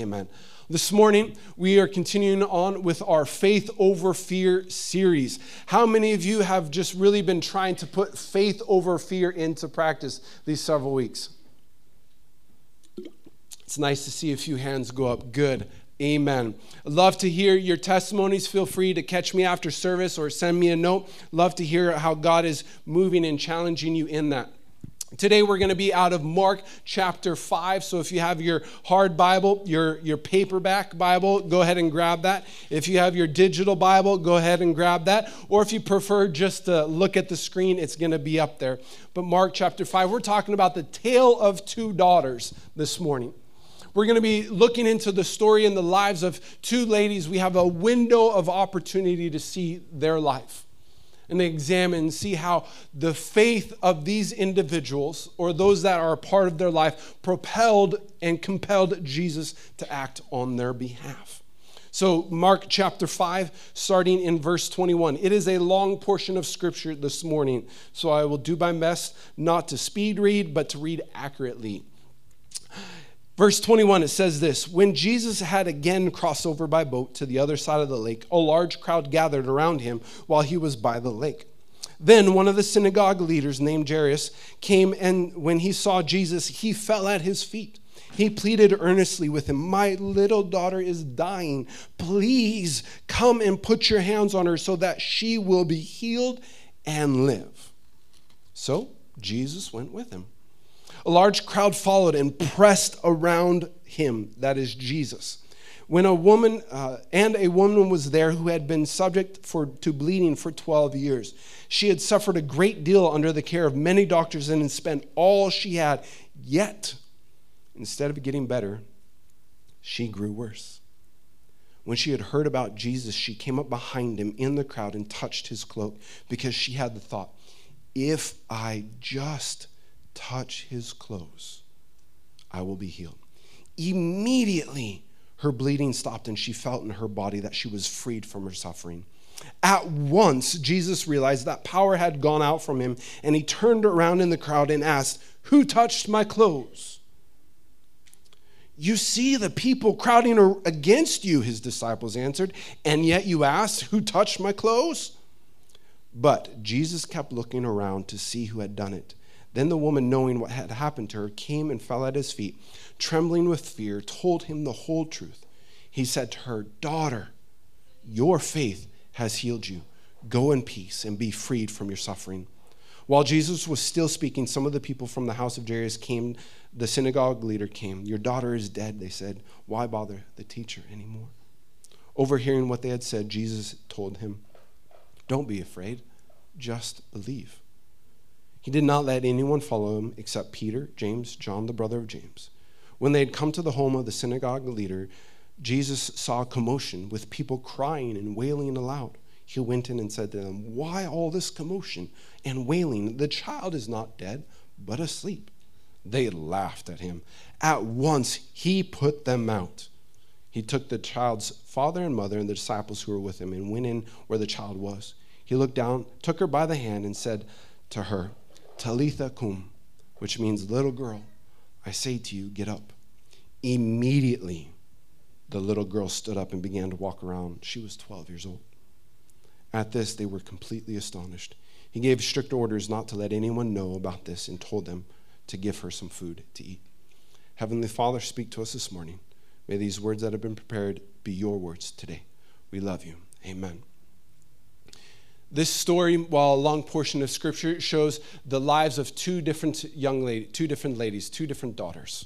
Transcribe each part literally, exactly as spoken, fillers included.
Amen. This morning, we are continuing on with our Faith Over Fear series. How many of you have just really been trying to put faith over fear into practice these several weeks? It's nice to see a few hands go up. Good. Amen. Love to hear your testimonies. Feel free to catch me after service or send me a note. Love to hear how God is moving and challenging you in that. Today, we're going to be out of Mark chapter five. So if you have your hard Bible, your, your paperback Bible, go ahead and grab that. If you have your digital Bible, go ahead and grab that. Or if you prefer just to look at the screen, it's going to be up there. But Mark chapter five, we're talking about the tale of two daughters this morning. We're going to be looking into the story and the lives of two ladies. We have a window of opportunity to see their life and examine and see how the faith of these individuals or those that are a part of their life propelled and compelled Jesus to act on their behalf. So Mark chapter five, starting in verse twenty-one. It is a long portion of scripture this morning, so I will do my best not to speed read, but to read accurately. Verse twenty-one, it says this: when Jesus had again crossed over by boat to the other side of the lake, a large crowd gathered around him while he was by the lake. Then one of the synagogue leaders named Jairus came, and when he saw Jesus, he fell at his feet. He pleaded earnestly with him, "My little daughter is dying. Please come and put your hands on her so that she will be healed and live." So Jesus went with him. A large crowd followed and pressed around him, that is Jesus. When a woman, uh, and a woman was there who had been subject for, to bleeding for twelve years. She had suffered a great deal under the care of many doctors and had spent all she had. Yet, instead of getting better, she grew worse. When she had heard about Jesus, she came up behind him in the crowd and touched his cloak, because she had the thought, "If I just touch his clothes, I will be healed." Immediately, her bleeding stopped, and she felt in her body that she was freed from her suffering. At once, Jesus realized that power had gone out from him, and he turned around in the crowd and asked, "Who touched my clothes?" "You see the people crowding against you," his disciples answered, "and yet you ask, 'Who touched my clothes?'" But Jesus kept looking around to see who had done it. Then the woman, knowing what had happened to her, came and fell at his feet, trembling with fear, told him the whole truth. He said to her, "Daughter, your faith has healed you. Go in peace and be freed from your suffering." While Jesus was still speaking, some of the people from the house of Jairus came. The synagogue leader came. "Your daughter is dead," they said. "Why bother the teacher anymore?" Overhearing what they had said, Jesus told him, "Don't be afraid, just believe." He did not let anyone follow him except Peter, James, John, the brother of James. When they had come to the home of the synagogue leader, Jesus saw a commotion with people crying and wailing aloud. He went in and said to them, "Why all this commotion and wailing? The child is not dead, but asleep." They laughed at him. At once he put them out. He took the child's father and mother and the disciples who were with him and went in where the child was. He looked down, took her by the hand, and said to her, "Talitha kum," which means, "Little girl, I say to you, get up." Immediately, the little girl stood up and began to walk around. She was twelve years old. At this, they were completely astonished. He gave strict orders not to let anyone know about this and told them to give her some food to eat. Heavenly Father, speak to us this morning. May these words that have been prepared be your words today. We love you. Amen. This story, while a long portion of scripture, shows the lives of two different young ladies, two different ladies, two different daughters.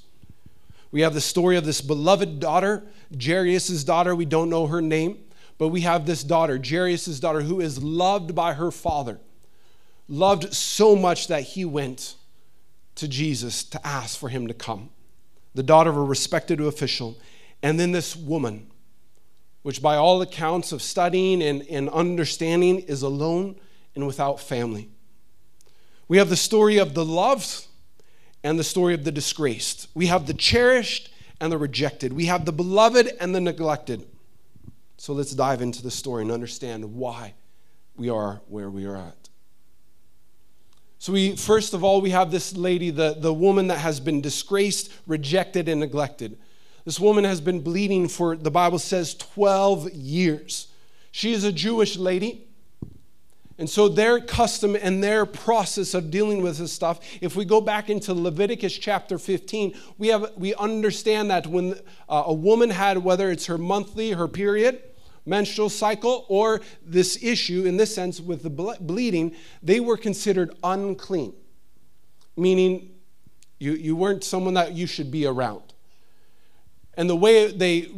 We have the story of this beloved daughter, Jairus' daughter. We don't know her name, but we have this daughter, Jairus' daughter, who is loved by her father, loved so much that he went to Jesus to ask for him to come. The daughter of a respected official, and then this woman, which by all accounts of studying and, and understanding is alone and without family. We have the story of the loved and the story of the disgraced. We have the cherished and the rejected. We have the beloved and the neglected. So let's dive into the story and understand why we are where we are at. So we, first of all, we have this lady, the, the woman that has been disgraced, rejected, and neglected. This woman has been bleeding for, the Bible says, twelve years. She is a Jewish lady. And so their custom and their process of dealing with this stuff, if we go back into Leviticus chapter fifteen, we have we understand that when uh, a woman had, whether it's her monthly, her period, menstrual cycle, or this issue, in this sense, with the ble- bleeding, they were considered unclean, meaning you, you weren't someone that you should be around. And the way they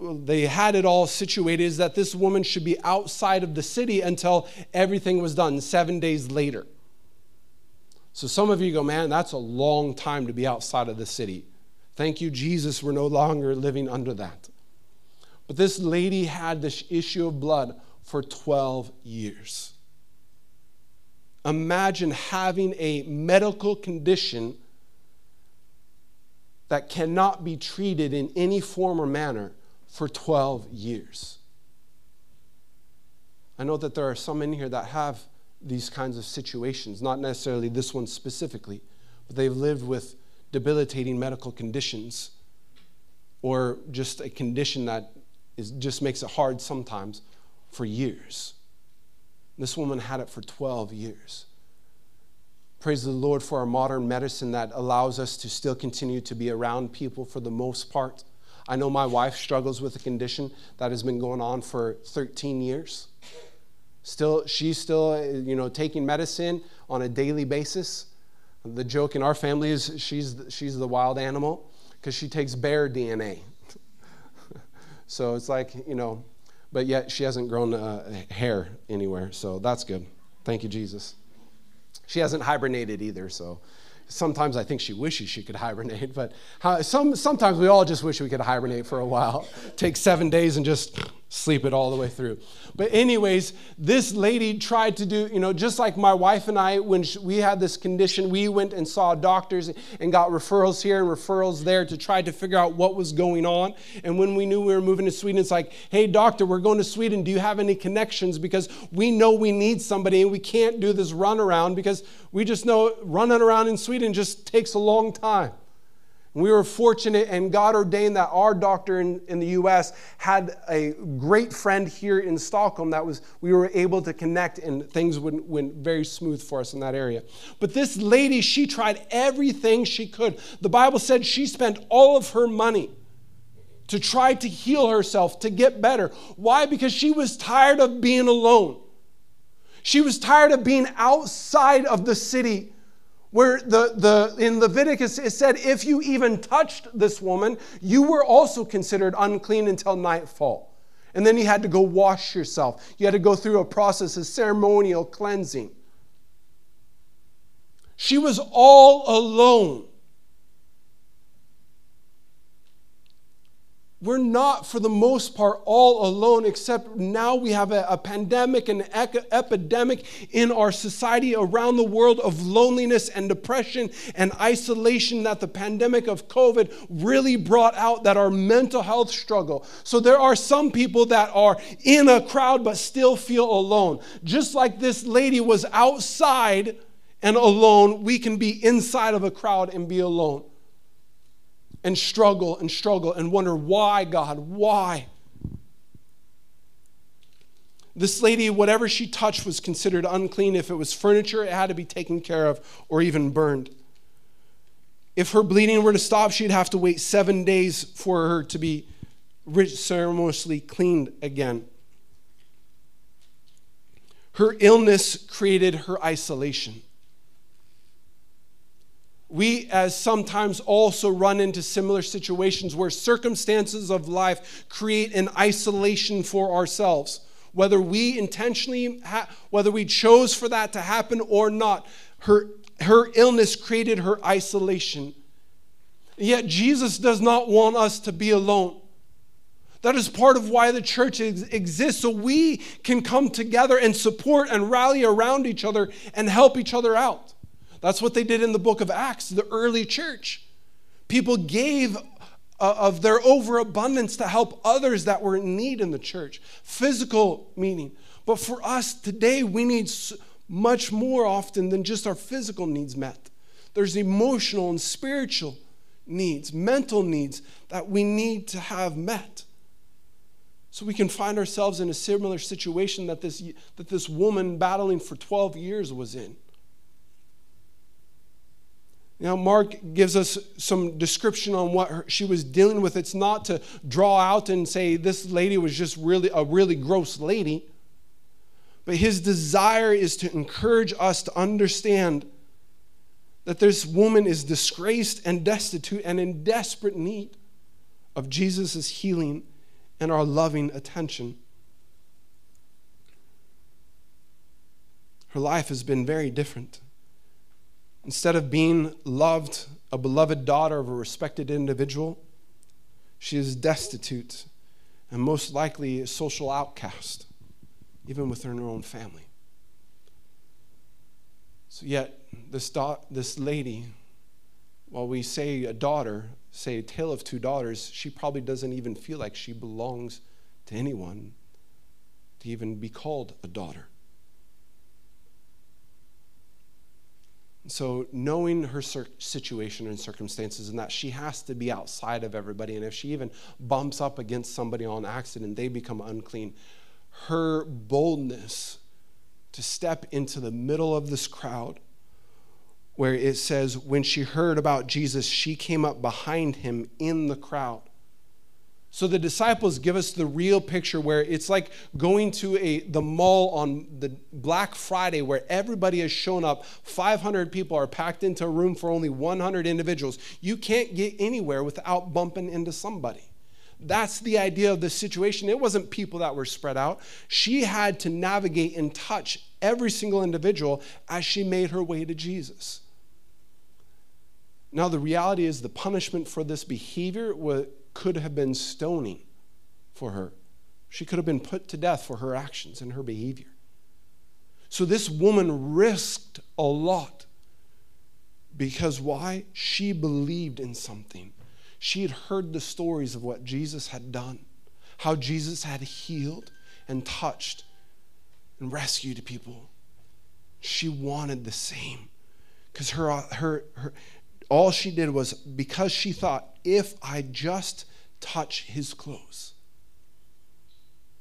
they had it all situated is that this woman should be outside of the city until everything was done, seven days later. So some of you go, man, that's a long time to be outside of the city. Thank you, Jesus, we're no longer living under that. But this lady had this issue of blood for twelve years. Imagine having a medical condition that cannot be treated in any form or manner for twelve years. I know that there are some in here that have these kinds of situations, not necessarily this one specifically, but they've lived with debilitating medical conditions or just a condition that is, just makes it hard sometimes for years. This woman had it for twelve years. Praise the Lord for our modern medicine that allows us to still continue to be around people for the most part. I know my wife struggles with a condition that has been going on for thirteen years. Still, she's still, you know, taking medicine on a daily basis. The joke in our family is she's she's the wild animal because she takes bear D N A. So it's like, you know, but yet she hasn't grown a hair anywhere. So that's good. Thank you, Jesus. She hasn't hibernated either, so sometimes I think she wishes she could hibernate, but how, some, sometimes we all just wish we could hibernate for a while, take seven days and just sleep it all the way through. But anyways, this lady tried to do, you know, just like my wife and I, when she, we had this condition, we went and saw doctors and got referrals here and referrals there to try to figure out what was going on. And when we knew we were moving to Sweden, it's like, hey, doctor, we're going to Sweden. Do you have any connections? Because we know we need somebody and we can't do this runaround because we just know running around in Sweden Sweden just takes a long time. We were fortunate, and God ordained that our doctor in, in the U S had a great friend here in Stockholm that was, we were able to connect, and things went, went very smooth for us in that area. But this lady, she tried everything she could. The Bible said she spent all of her money to try to heal herself, to get better. Why? Because she was tired of being alone. She was tired of being outside of the city. Where the, the in Leviticus it said, if you even touched this woman, you were also considered unclean until nightfall. And then you had to go wash yourself. You had to go through a process of ceremonial cleansing. She was all alone. We're not, for the most part, all alone, except now we have a, a pandemic and an epidemic in our society around the world of loneliness and depression and isolation that the pandemic of COVID really brought out, that our mental health struggle. So there are some people that are in a crowd but still feel alone. Just like this lady was outside and alone, we can be inside of a crowd and be alone. And struggle and struggle and wonder, why, God, why? This lady, whatever she touched was considered unclean. If it was furniture, it had to be taken care of or even burned. If her bleeding were to stop, she'd have to wait seven days for her to be ceremoniously cleaned again. Her illness created her isolation. We as sometimes also run into similar situations where circumstances of life create an isolation for ourselves, whether we intentionally, ha- whether we chose for that to happen or not. Her, her illness created her isolation. Yet Jesus does not want us to be alone. That is part of why the church exists, so we can come together and support and rally around each other and help each other out. That's what they did in the book of Acts, the early church. People gave of their overabundance to help others that were in need in the church. Physical meaning. But for us today, we need much more often than just our physical needs met. There's emotional and spiritual needs, mental needs that we need to have met. So we can find ourselves in a similar situation that this, that this woman battling for twelve years was in. Now, Mark gives us some description on what her, she was dealing with. It's not to draw out and say this lady was just really a really gross lady. But his desire is to encourage us to understand that this woman is disgraced and destitute and in desperate need of Jesus' healing and our loving attention. Her life has been very different. Instead of being loved, a beloved daughter of a respected individual, she is destitute and most likely a social outcast, even within her own family. So yet, this, da- this lady, while we say a daughter, say a tale of two daughters, she probably doesn't even feel like she belongs to anyone to even be called a daughter. So knowing her situation and circumstances and that she has to be outside of everybody, and if she even bumps up against somebody on accident, they become unclean. Her boldness to step into the middle of this crowd, where it says, when she heard about Jesus, she came up behind him in the crowd. So the disciples give us the real picture where it's like going to a the mall on the Black Friday where everybody has shown up. five hundred people are packed into a room for only one hundred individuals. You can't get anywhere without bumping into somebody. That's the idea of the situation. It wasn't people that were spread out. She had to navigate and touch every single individual as she made her way to Jesus. Now, the reality is the punishment for this behavior was, could have been stoning for her. She could have been put to death for her actions and her behavior. So this woman risked a lot because why? She believed in something. She had heard the stories of what Jesus had done, how Jesus had healed and touched and rescued people. She wanted the same because her, her, her, all she did was because she thought, if I just touch his clothes.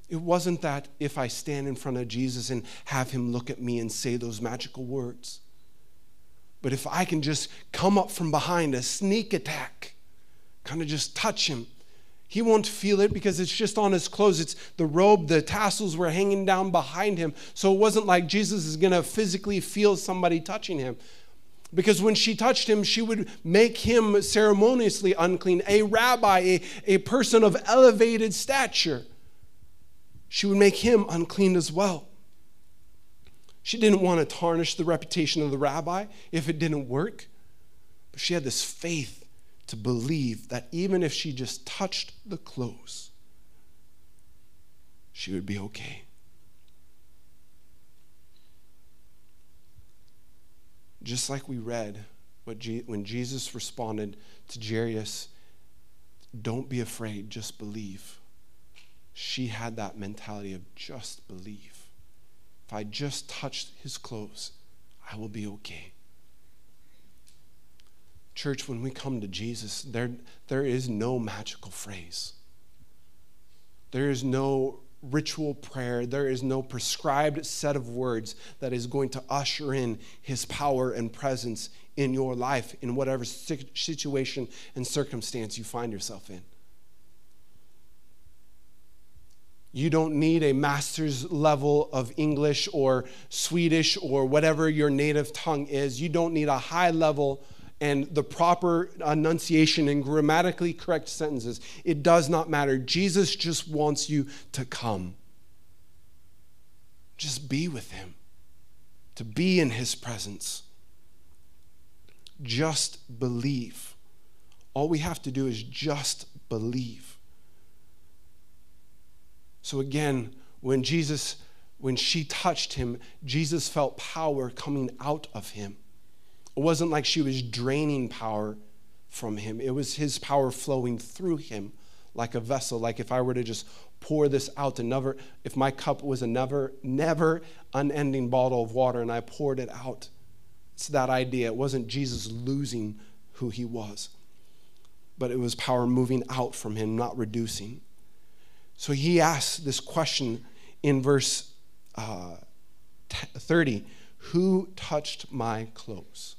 It wasn't that if I stand in front of Jesus and have him look at me and say those magical words, but if I can just come up from behind, a sneak attack, kind of just touch him. He won't feel it because it's just on his clothes. It's the robe, the tassels were hanging down behind him. So it wasn't like Jesus is going to physically feel somebody touching him. Because when she touched him, she would make him ceremoniously unclean, a rabbi, a, a person of elevated stature. She would make him unclean as well. She didn't want to tarnish the reputation of the rabbi if it didn't work. But she had this faith to believe that even if she just touched the clothes, she would be okay. Just like we read when Jesus responded to Jairus, don't be afraid, just believe. She had that mentality of just believe. If I just touched his clothes, I will be okay. Church, when we come to Jesus, there, there is no magical phrase. There is no ritual prayer. There is no prescribed set of words that is going to usher in his power and presence in your life, in whatever situation and circumstance you find yourself in. You don't need a master's level of English or Swedish or whatever your native tongue is. You don't need a high level and the proper enunciation and grammatically correct sentences. It does not matter. Jesus just wants you to come. Just be with him, to be in his presence. Just believe. All we have to do is just believe. So again, when Jesus, when she touched him, Jesus felt power coming out of him. It wasn't like she was draining power from him. It was his power flowing through him like a vessel. Like if I were to just pour this out, another, if my cup was a never, never unending bottle of water and I poured it out, it's that idea. It wasn't Jesus losing who he was. but it was power moving out from him, not reducing. So he asks this question in verse uh, thirty, who touched my clothes?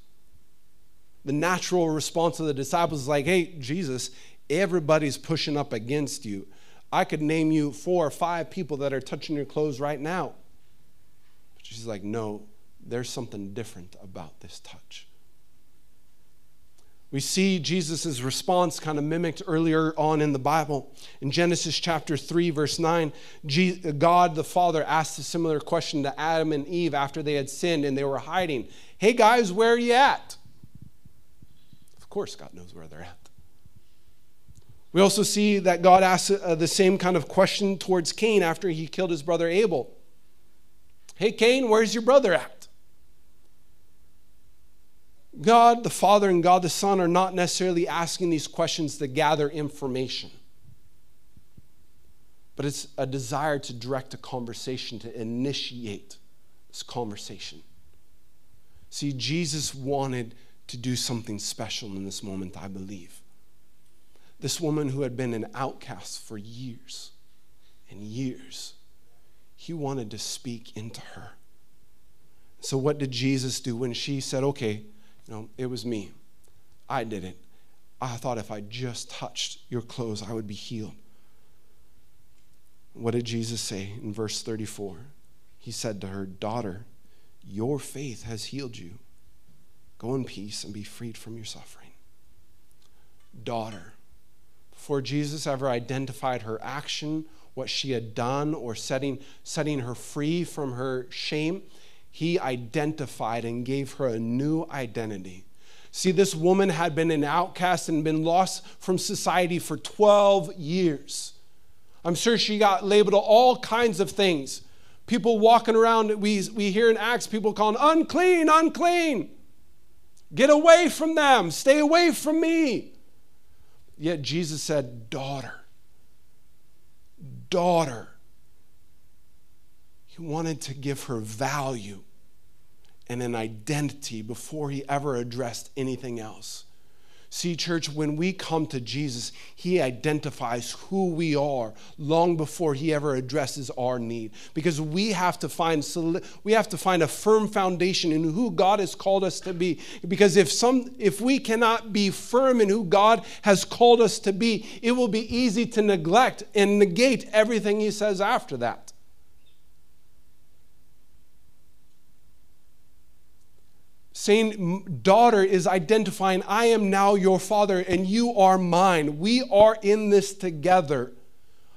The natural response of the disciples is like, hey, Jesus, everybody's pushing up against you. I could name you four or five people that are touching your clothes right now. But she's like, no, there's something different about this touch. We see Jesus' response kind of mimicked earlier on in the Bible. In Genesis chapter three, verse nine, God the Father asked a similar question to Adam and Eve after they had sinned and they were hiding. Hey guys, where are you at? Of course, God knows where they're at. We also see that God asked the same kind of question towards Cain after he killed his brother Abel. Hey Cain, where's your brother at? God the Father and God the Son are not necessarily asking these questions to gather information, but it's a desire to direct a conversation, to initiate this conversation. See, Jesus wanted to do something special in this moment, I believe. This woman who had been an outcast for years and years, he wanted to speak into her. So what did Jesus do when she said, okay, no, it was me. I did it. I thought if I just touched your clothes, I would be healed. What did Jesus say in verse thirty-four? He said to her, daughter, your faith has healed you. Go in peace and be freed from your suffering. Daughter. Before Jesus ever identified her action, what she had done, or setting, setting her free from her shame, he identified and gave her a new identity. See, this woman had been an outcast and been lost from society for twelve years. I'm sure she got labeled all kinds of things. People walking around, we, we hear in Acts, people calling, unclean, unclean. Get away from them. Stay away from me. Yet Jesus said, daughter, daughter. He wanted to give her value and an identity before he ever addressed anything else. See, church, when we come to Jesus, he identifies who we are long before he ever addresses our need, because we have to find we have to find a firm foundation in who God has called us to be. Because if some if we cannot be firm in who God has called us to be, it will be easy to neglect and negate everything he says after that. Saying daughter is identifying, I am now your father and you are mine. We are in this together.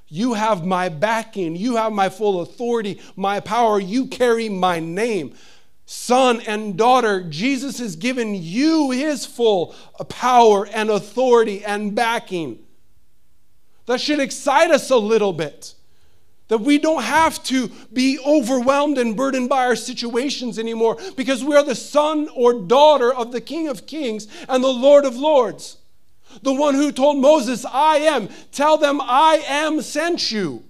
You have my backing. You have my full authority, my power. You carry my name. Son and daughter, Jesus has given you his full power and authority and backing. That should excite us a little bit. That we don't have to be overwhelmed and burdened by our situations anymore, because we are the son or daughter of the King of Kings and the Lord of Lords. The one who told Moses, I am. Tell them I am sent you.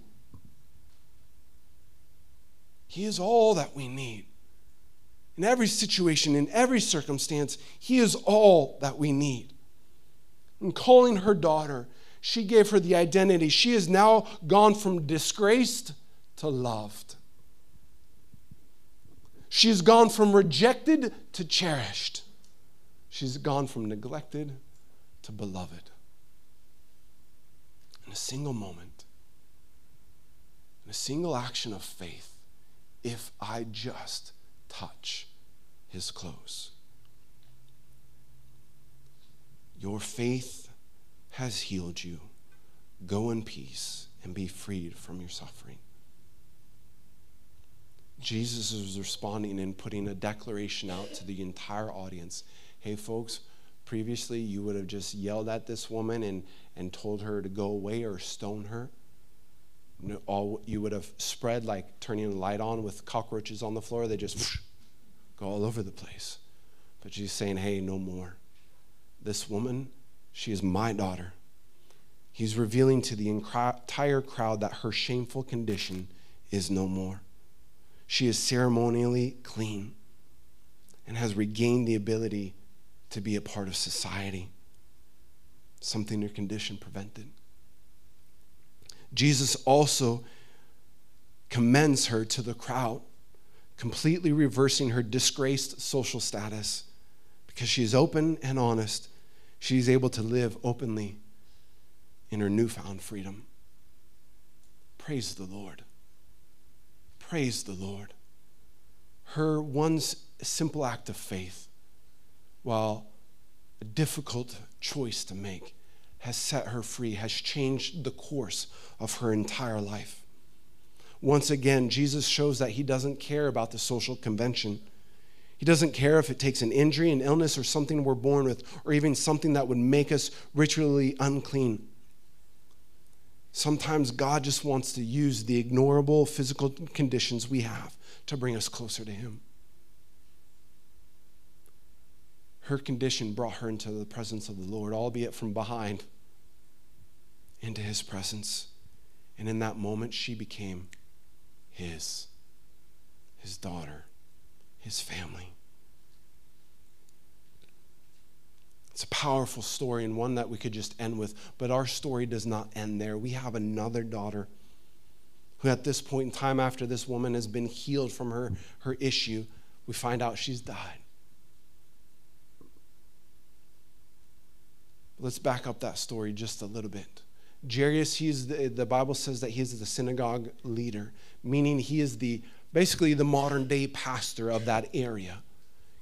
He is all that we need. In every situation, in every circumstance, he is all that we need. And calling her daughter, she gave her the identity. She is now gone from disgraced to loved. She's gone from rejected to cherished. She's gone from neglected to beloved. In a single moment, in a single action of faith, if I just touch his clothes. Your faith has healed you. Go in peace and be freed from your suffering. Jesus is responding and putting a declaration out to the entire audience. Hey folks, previously you would have just yelled at this woman and, and told her to go away or stone her. No, all, you would have spread like turning a light on with cockroaches on the floor. They just whoosh, go all over the place. But she's saying, hey, no more. This woman, she is my daughter. He's revealing to the entire crowd that her shameful condition is no more. She is ceremonially clean and has regained the ability to be a part of society. something in your condition prevented. Jesus also commends her to the crowd, completely reversing her disgraced social status because she is open and honest. She is able to live openly in her newfound freedom. Praise the Lord. Praise the Lord. Her one simple act of faith, while a difficult choice to make, has set her free, has changed the course of her entire life. Once again, Jesus shows that he doesn't care about the social convention. He doesn't care if it takes an injury, an illness, or something we're born with, or even something that would make us ritually unclean. Sometimes God just wants to use the ignorable physical conditions we have to bring us closer to him. Her condition brought her into the presence of the Lord, albeit from behind, into his presence. And in that moment, she became his, his daughter, his family. It's a powerful story and one that we could just end with, but our story does not end there. We have another daughter who at this point in time, after this woman has been healed from her, her issue, we find out she's died. Let's back up that story just a little bit. Jairus, he is the, the Bible says that he is the synagogue leader, meaning he is the basically the modern day pastor of that area.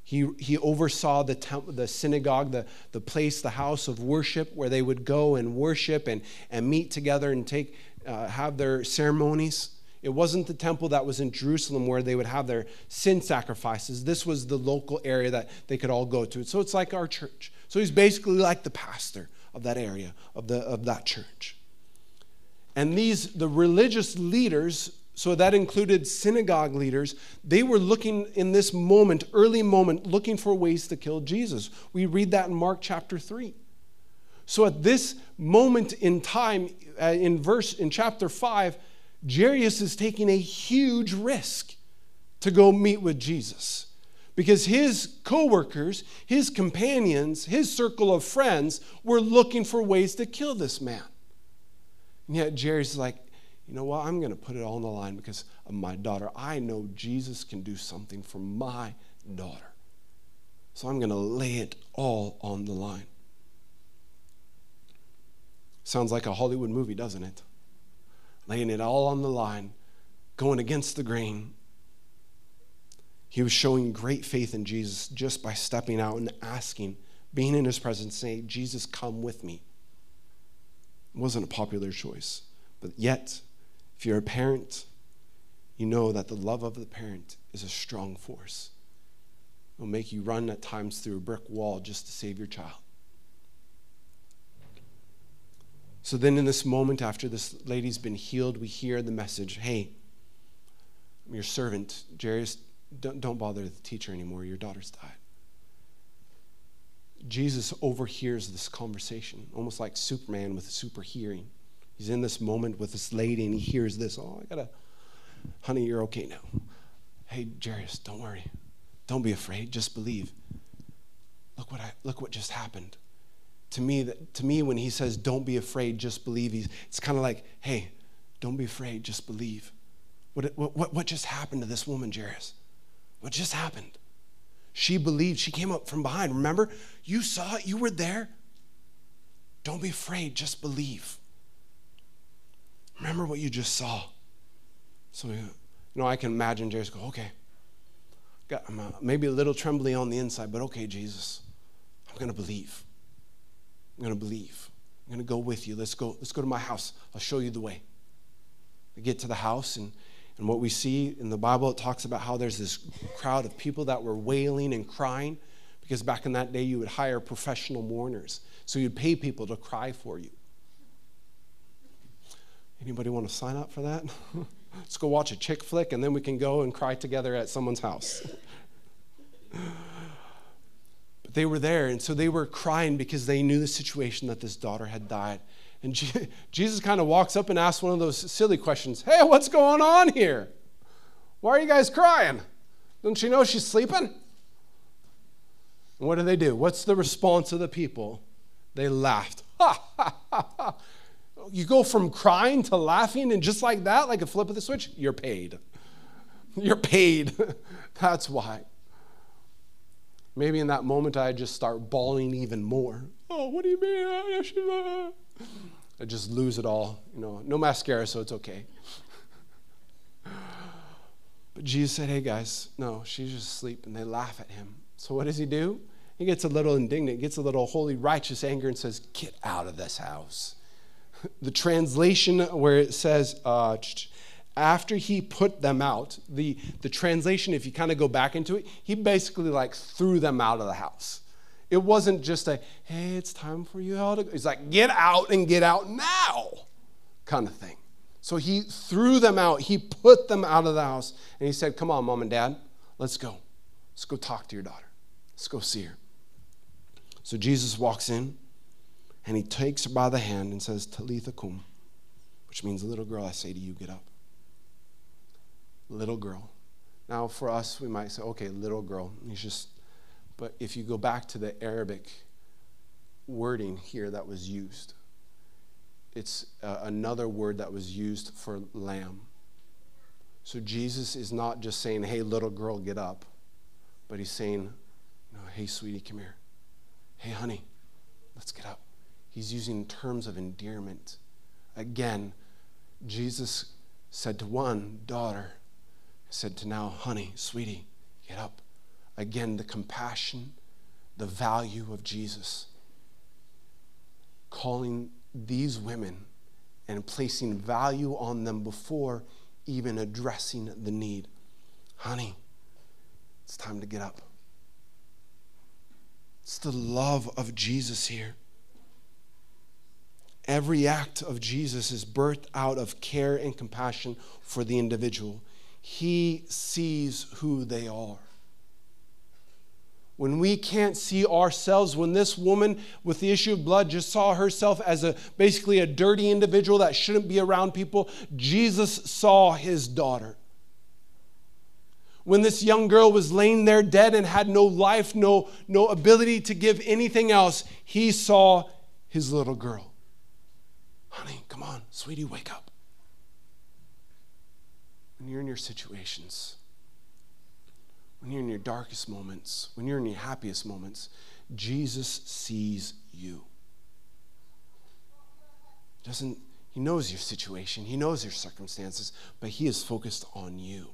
He he oversaw the temple, the synagogue, the, the place, the house of worship where they would go and worship and, and meet together and take uh, have their ceremonies. It wasn't the temple that was in Jerusalem where they would have their sin sacrifices. This was the local area that they could all go to. So it's like our church. So he's basically like the pastor of that area, of the of that church. And these, the religious leaders, so that included synagogue leaders, they were looking in this moment, early moment, looking for ways to kill Jesus. We read that in Mark chapter three. So at this moment in time, in verse, in chapter five, Jairus is taking a huge risk to go meet with Jesus, because his co-workers, his companions, his circle of friends were looking for ways to kill this man. And yet Jairus is like, you know what, I'm going to put it all on the line because of my daughter. I know Jesus can do something for my daughter. So I'm going to lay it all on the line. Sounds like a Hollywood movie, doesn't it? Laying it all on the line, going against the grain. He was showing great faith in Jesus just by stepping out and asking, being in his presence, saying, Jesus, come with me. It wasn't a popular choice. But yet, if you're a parent, you know that the love of the parent is a strong force. It will make you run at times through a brick wall just to save your child. So then in this moment, after this lady's been healed, we hear the message, hey, I'm your servant, Jairus. Don't, don't bother the teacher anymore. Your daughter's died. Jesus overhears this conversation, almost like Superman with super hearing. He's in this moment with this lady, and he hears this. Oh, I gotta, honey, you're okay now. Hey, Jairus, don't worry. Don't be afraid. Just believe. Look what I look what just happened. To me, that, to me, when he says, "Don't be afraid, just believe," he's, it's kind of like, "Hey, don't be afraid, just believe." What what what just happened to this woman, Jairus? What just happened? She believed. She came up from behind. Remember? You saw it. You were there. Don't be afraid. Just believe. Remember what you just saw. So, you know, I can imagine Jairus go, okay. God, I'm a, maybe a little trembly on the inside, but okay, Jesus, I'm going to believe. I'm going to believe. I'm going to go with you. Let's go. Let's go to my house. I'll show you the way. We get to the house, and And what we see in the Bible, it talks about how there's this crowd of people that were wailing and crying, because back in that day, you would hire professional mourners. So you'd pay people to cry for you. Anybody want to sign up for that? Let's go watch a chick flick, and then we can go and cry together at someone's house. But they were there, and so they were crying because they knew the situation that this daughter had died. And Jesus kind of walks up and asks one of those silly questions. Hey, what's going on here? Why are you guys crying? Don't you know she's sleeping? And what do they do? What's the response of the people? They laughed. You go from crying to laughing, and just like that, like a flip of the switch, you're paid. You're paid. That's why. Maybe in that moment, I just start bawling even more. Oh, what do you mean? I just lose it all. You know, no mascara, so it's okay. But Jesus said, hey, guys, no, she's just asleep, and they laugh at him. So what does he do? He gets a little indignant, gets a little holy, righteous anger, and says, get out of this house. The translation where it says, uh, after he put them out, the, the translation, if you kind of go back into it, he basically like threw them out of the house. It wasn't just a, hey, it's time for you all to go. It's like, get out and get out now kind of thing. So he threw them out. He put them out of the house. And he said, come on, mom and dad, let's go. Let's go talk to your daughter. Let's go see her. So Jesus walks in, and he takes her by the hand and says, Talitha kum, which means, little girl, I say to you, get up. Little girl. Now, for us, we might say, okay, little girl. He's just, but if you go back to the Arabic wording here that was used, it's uh, another word that was used for lamb. So Jesus is not just saying, hey, little girl, get up, but he's saying, no, hey, sweetie, come here. Hey, honey, let's get up. He's using terms of endearment. Again, Jesus said to one, daughter, said to now, honey, sweetie, get up. Again, the compassion, the value of Jesus. Calling these women and placing value on them before even addressing the need. Honey, it's time to get up. It's the love of Jesus here. Every act of Jesus is birthed out of care and compassion for the individual. He sees who they are. When we can't see ourselves, when this woman with the issue of blood just saw herself as a basically a dirty individual that shouldn't be around people, Jesus saw his daughter. When this young girl was laying there dead and had no life, no, no ability to give anything else, he saw his little girl. Honey, come on, sweetie, wake up. When you're in your situations, when you're in your darkest moments, when you're in your happiest moments, Jesus sees you. Doesn't, he knows your situation, he knows your circumstances, but he is focused on you.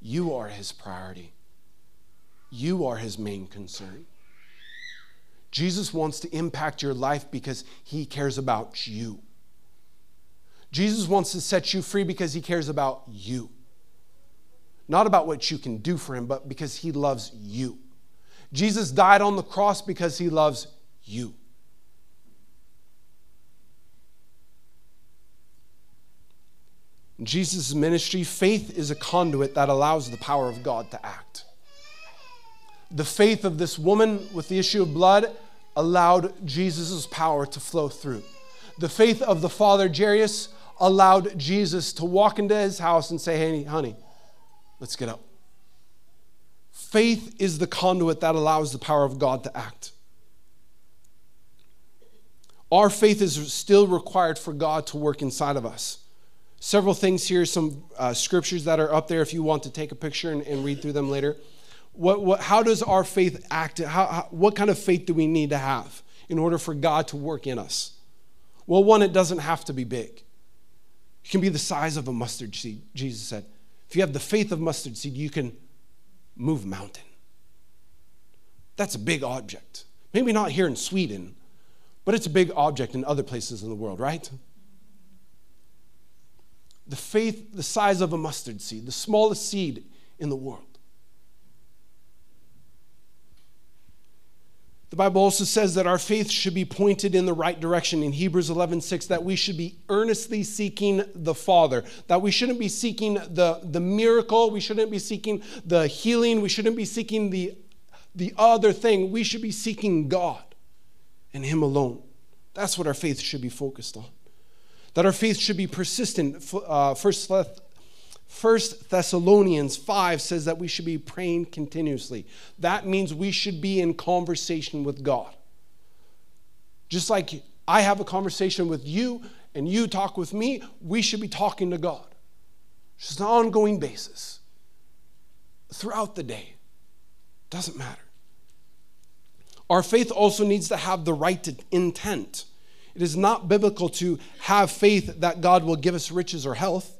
You are his priority. You are his main concern. Jesus wants to impact your life because he cares about you. Jesus wants to set you free because he cares about you. Not about what you can do for him, but because he loves you. Jesus died on the cross because he loves you. In Jesus' ministry, faith is a conduit that allows the power of God to act. The faith of this woman with the issue of blood allowed Jesus' power to flow through. The faith of the father, Jairus, allowed Jesus to walk into his house and say, hey, honey, let's get up. Faith is the conduit that allows the power of God to act. Our faith is still required for God to work inside of us. Several things here, some uh, scriptures that are up there if you want to take a picture and, and read through them later. What, what, how does our faith act? How, how, what kind of faith do we need to have in order for God to work in us? Well, one, it doesn't have to be big. It can be the size of a mustard seed, Jesus said. If you have the faith of mustard seed, you can move a mountain. That's a big object. Maybe not here in Sweden, but it's a big object in other places in the world, right? The faith, the size of a mustard seed, the smallest seed in the world. The Bible also says that our faith should be pointed in the right direction. In Hebrews eleven six, that we should be earnestly seeking the Father. That we shouldn't be seeking the, the miracle. We shouldn't be seeking the healing. We shouldn't be seeking the, the other thing. We should be seeking God and him alone. That's what our faith should be focused on. That our faith should be persistent. Uh, First, First Thessalonians five says that we should be praying continuously. That means we should be in conversation with God. Just like I have a conversation with you and you talk with me, we should be talking to God. Just an ongoing basis. Throughout the day. Doesn't matter. Our faith also needs to have the right intent. It is not biblical to have faith that God will give us riches or health,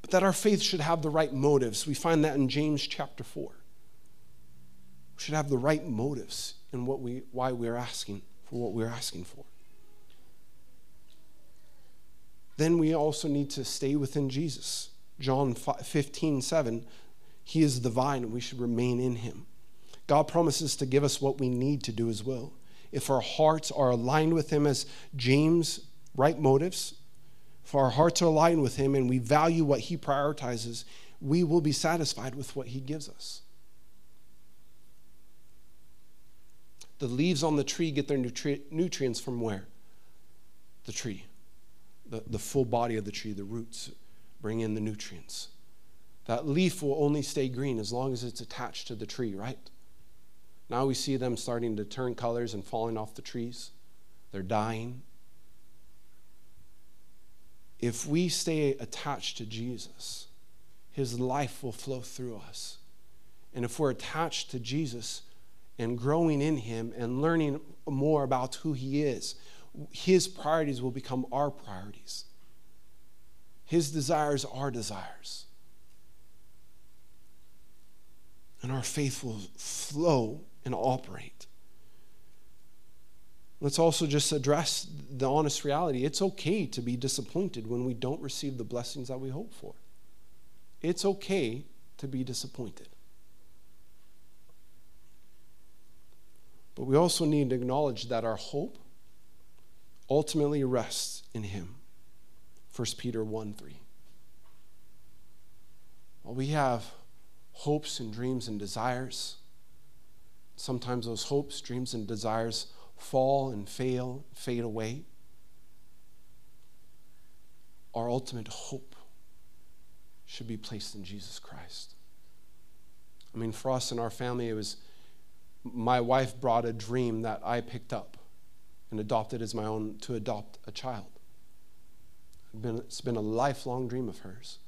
but that our faith should have the right motives. We find that in James chapter four. We should have the right motives in what we, why we're asking for what we're asking for. Then we also need to stay within Jesus. John fifteen seven, he is the vine and we should remain in him. God promises to give us what we need to do his will. If our hearts are aligned with him as James, right motives, if our hearts are aligned with him and we value what he prioritizes, we will be satisfied with what he gives us. The leaves on the tree get their nutri- nutrients from where? The tree. The, the full body of the tree, the roots, bring in the nutrients. That leaf will only stay green as long as it's attached to the tree, right? Now we see them starting to turn colors and falling off the trees. They're dying. If we stay attached to Jesus, his life will flow through us. And if we're attached to Jesus and growing in him and learning more about who he is, his priorities will become our priorities. His desires are desires. And our faith will flow and operate. Let's also just address the honest reality. It's okay to be disappointed when we don't receive the blessings that we hope for. It's okay to be disappointed. But we also need to acknowledge that our hope ultimately rests in him. First Peter one three. While we have hopes and dreams and desires, sometimes those hopes, dreams, and desires fall and fail, fade away. Our ultimate hope should be placed in Jesus Christ. I mean, for us in our family, it was my wife brought a dream that I picked up and adopted as my own to adopt a child. It's been a lifelong dream of hers.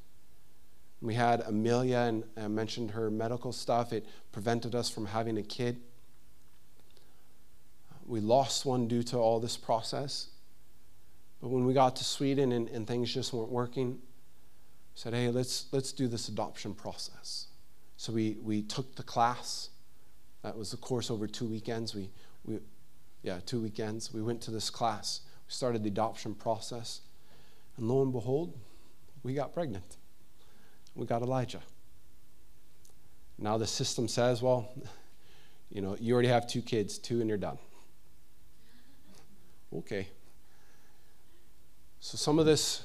We had Amelia, and I mentioned her medical stuff. It prevented us from having a kid. We lost one due to all this process. But when we got to Sweden and, and things just weren't working, we said, hey, let's, let's do this adoption process. So we, we took the class. That was the course over two weekends. We, we, yeah, two weekends. We went to this class. We started the adoption process. And lo and behold, we got pregnant. We got Elijah. Now the system says, well, you know, you already have two kids, two and you're done. Okay. So some of this,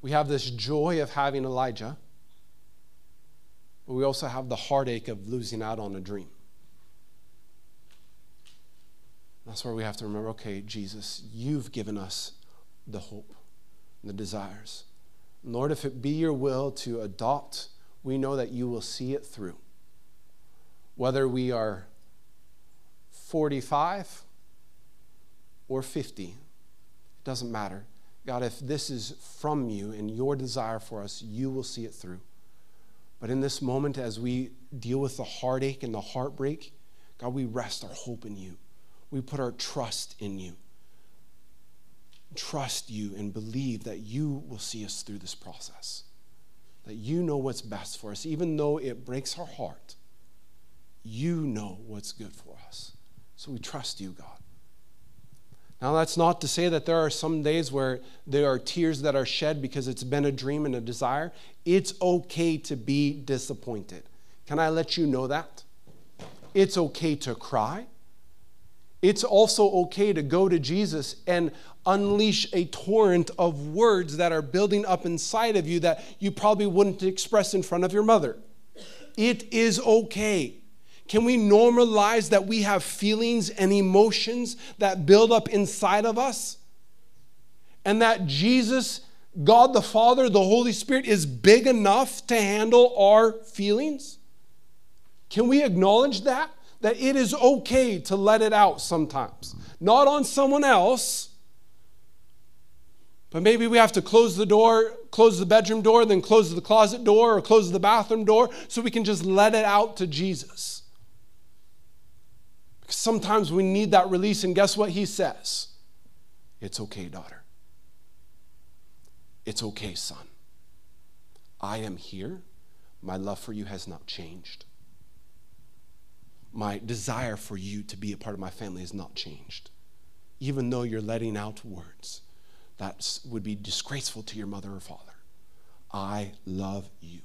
we have this joy of having Elijah, but we also have the heartache of losing out on a dream. That's where we have to remember, okay, Jesus, you've given us the hope and the desires. Lord, if it be your will to adopt, we know that you will see it through. Whether we are forty-five or fifty, it doesn't matter. God, if this is from you and your desire for us, you will see it through. But in this moment, as we deal with the heartache and the heartbreak, God, we rest our hope in you. We put our trust in you. Trust you and believe that you will see us through this process, that you know what's best for us. Even though it breaks our heart, you know what's good for us. So we trust you, God. Now, that's not to say that there are some days where there are tears that are shed because it's been a dream and a desire. It's okay to be disappointed. Can I let you know that? It's okay to cry. It's also okay to go to Jesus and unleash a torrent of words that are building up inside of you that you probably wouldn't express in front of your mother. It is okay. Can we normalize that we have feelings and emotions that build up inside of us? And that Jesus, God the Father, the Holy Spirit is big enough to handle our feelings? Can we acknowledge that? that it is okay to let it out sometimes. Not on someone else, but maybe we have to close the door, close the bedroom door, then close the closet door or close the bathroom door so we can just let it out to Jesus. Because sometimes we need that release, and guess what he says? It's okay, daughter. It's okay, son. I am here. My love for you has not changed. My desire for you to be a part of my family has not changed. Even though you're letting out words that would be disgraceful to your mother or father, I love you.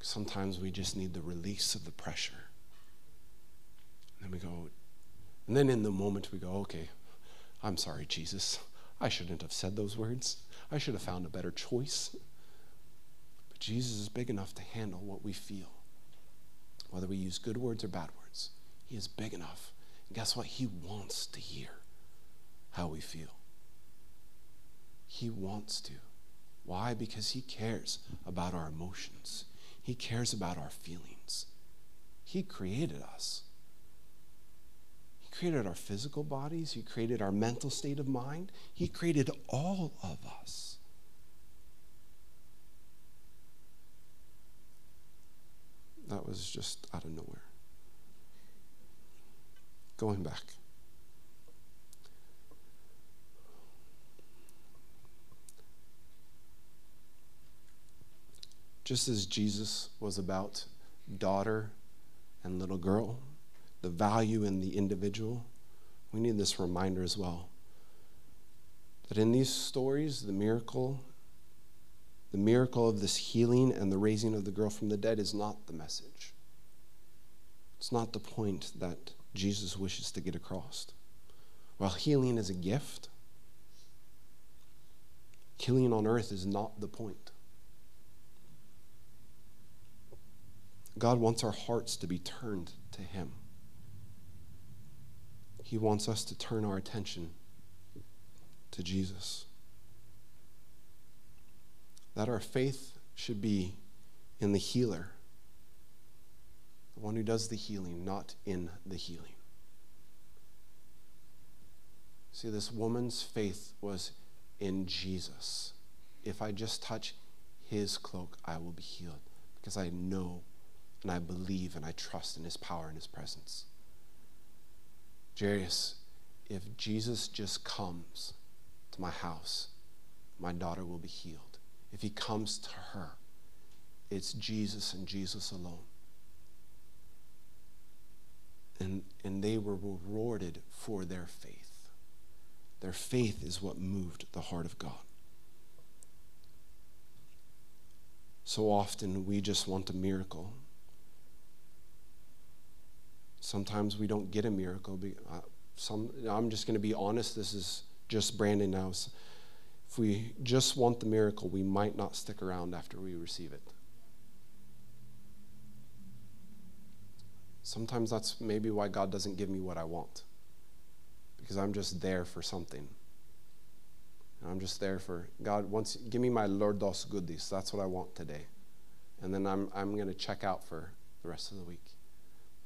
Sometimes we just need the release of the pressure. And then we go, and then in the moment we go, okay, I'm sorry, Jesus. I shouldn't have said those words. I should have found a better choice. But Jesus is big enough to handle what we feel. Whether we use good words or bad words, he is big enough. And guess what? He wants to hear how we feel. He wants to. Why? Because he cares about our emotions. He cares about our feelings. He created us. He created our physical bodies. He created our mental state of mind. He created all of us. That was just out of nowhere. Going back. Just as Jesus was about daughter and little girl, the value in the individual, we need this reminder as well. That in these stories, the miracle The miracle of this healing and the raising of the girl from the dead is not the message. It's not the point that Jesus wishes to get across. While healing is a gift, healing on earth is not the point. God wants our hearts to be turned to him. He wants us to turn our attention to Jesus. That our faith should be in the healer, the one who does the healing, not in the healing. See, this woman's faith was in Jesus. If I just touch his cloak, I will be healed, because I know and I believe and I trust in his power and his presence. Jairus, if Jesus just comes to my house, my daughter will be healed. If he comes to her, it's Jesus and Jesus alone. And, and they were rewarded for their faith. Their faith is what moved the heart of God. So often we just want a miracle. Sometimes we don't get a miracle. Some, I'm just going to be honest. This is just Brandon now. If we just want the miracle, we might not stick around after we receive it. Sometimes that's maybe why God doesn't give me what I want, because I'm just there for something. And I'm just there for, God, once, give me my Lord dos goodies. That's what I want today. And then I'm, I'm going to check out for the rest of the week.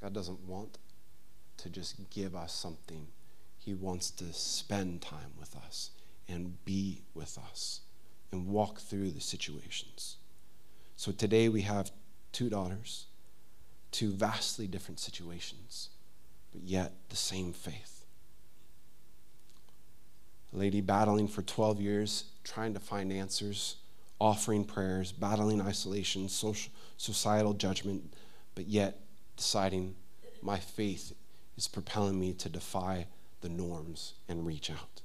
God doesn't want to just give us something. He wants to spend time with us and be with us and walk through the situations. So today we have two daughters, two vastly different situations, but yet the same faith. A lady battling for twelve years, trying to find answers, offering prayers, battling isolation, social, societal judgment, but yet deciding my faith is propelling me to defy the norms and reach out.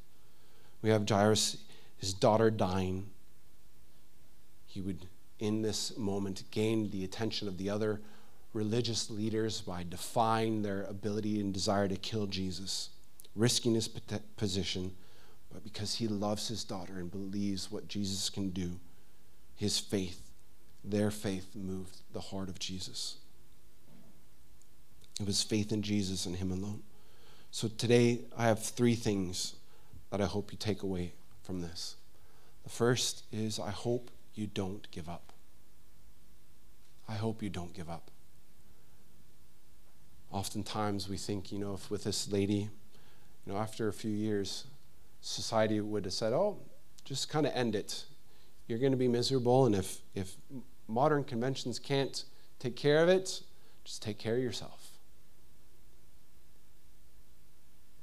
We have Jairus, his daughter dying. He would, in this moment, gain the attention of the other religious leaders by defying their ability and desire to kill Jesus, risking his position, but because he loves his daughter and believes what Jesus can do, his faith, their faith, moved the heart of Jesus. It was faith in Jesus and him alone. So today, I have three things that I hope you take away from this. The first is, I hope you don't give up. I hope you don't give up. Oftentimes we think, you know, if with this lady, you know, after a few years, society would have said, oh, just kind of end it. You're going to be miserable, and if, if modern conventions can't take care of it, just take care of yourself.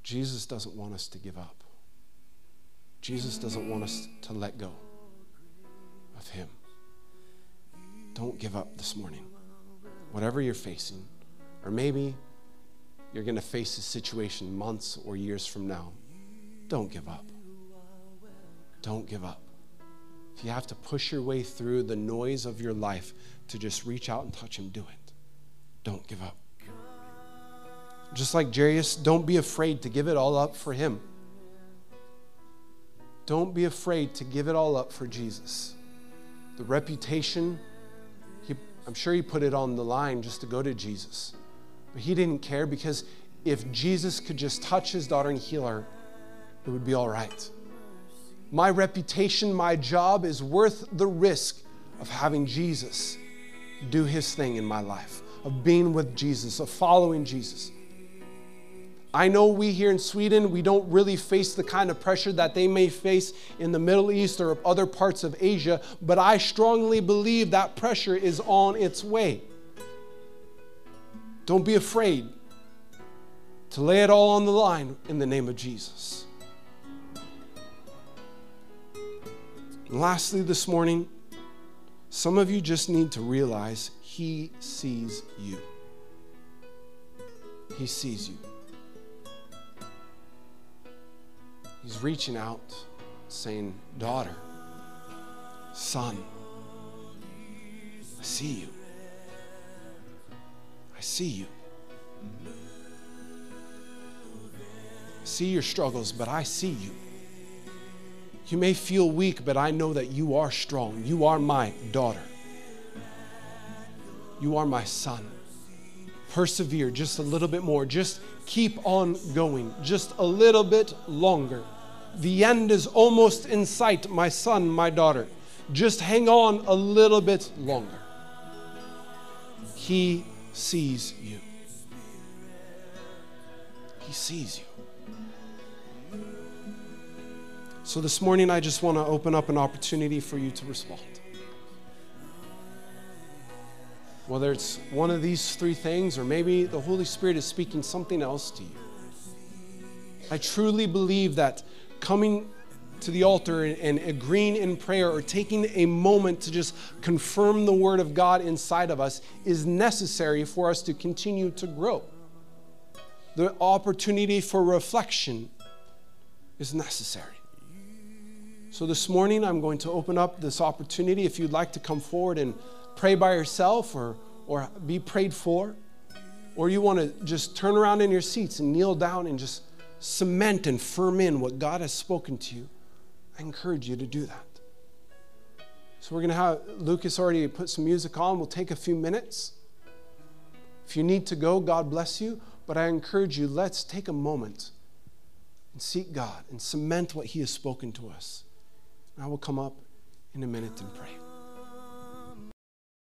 Jesus doesn't want us to give up. Jesus doesn't want us to let go of him. Don't give up this morning. Whatever you're facing, or maybe you're going to face a situation months or years from now, don't give up. Don't give up. If you have to push your way through the noise of your life to just reach out and touch him, do it. Don't give up. Just like Jairus, don't be afraid to give it all up for him. Don't be afraid to give it all up for Jesus. The reputation, he, I'm sure he put it on the line just to go to Jesus. But he didn't care, because if Jesus could just touch his daughter and heal her, it would be all right. My reputation, my job is worth the risk of having Jesus do his thing in my life, of being with Jesus, of following Jesus. I know we here in Sweden, we don't really face the kind of pressure that they may face in the Middle East or other parts of Asia, but I strongly believe that pressure is on its way. Don't be afraid to lay it all on the line in the name of Jesus. And lastly, this morning, some of you just need to realize he sees you. He sees you. He's reaching out, saying, daughter, son, I see you. I see you. I see your struggles, but I see you. You may feel weak, but I know that you are strong. You are my daughter. You are my son. Persevere just a little bit more. Just keep on going just a little bit longer. The end is almost in sight, my son, my daughter. Just hang on a little bit longer. He sees you. He sees you. So this morning, I just want to open up an opportunity for you to respond. Whether it's one of these three things, or maybe the Holy Spirit is speaking something else to you. I truly believe that coming to the altar and, and agreeing in prayer, or taking a moment to just confirm the Word of God inside of us, is necessary for us to continue to grow. The opportunity for reflection is necessary. So this morning, I'm going to open up this opportunity. If you'd like to come forward and pray by yourself, or, or be prayed for, or you want to just turn around in your seats and kneel down and just cement and firm in what God has spoken to you, I encourage you to do that. So we're going to have, Lucas already put some music on. We'll take a few minutes. If you need to go, God bless you, but I encourage you, let's take a moment and seek God and cement what he has spoken to us. And I will come up in a minute and pray.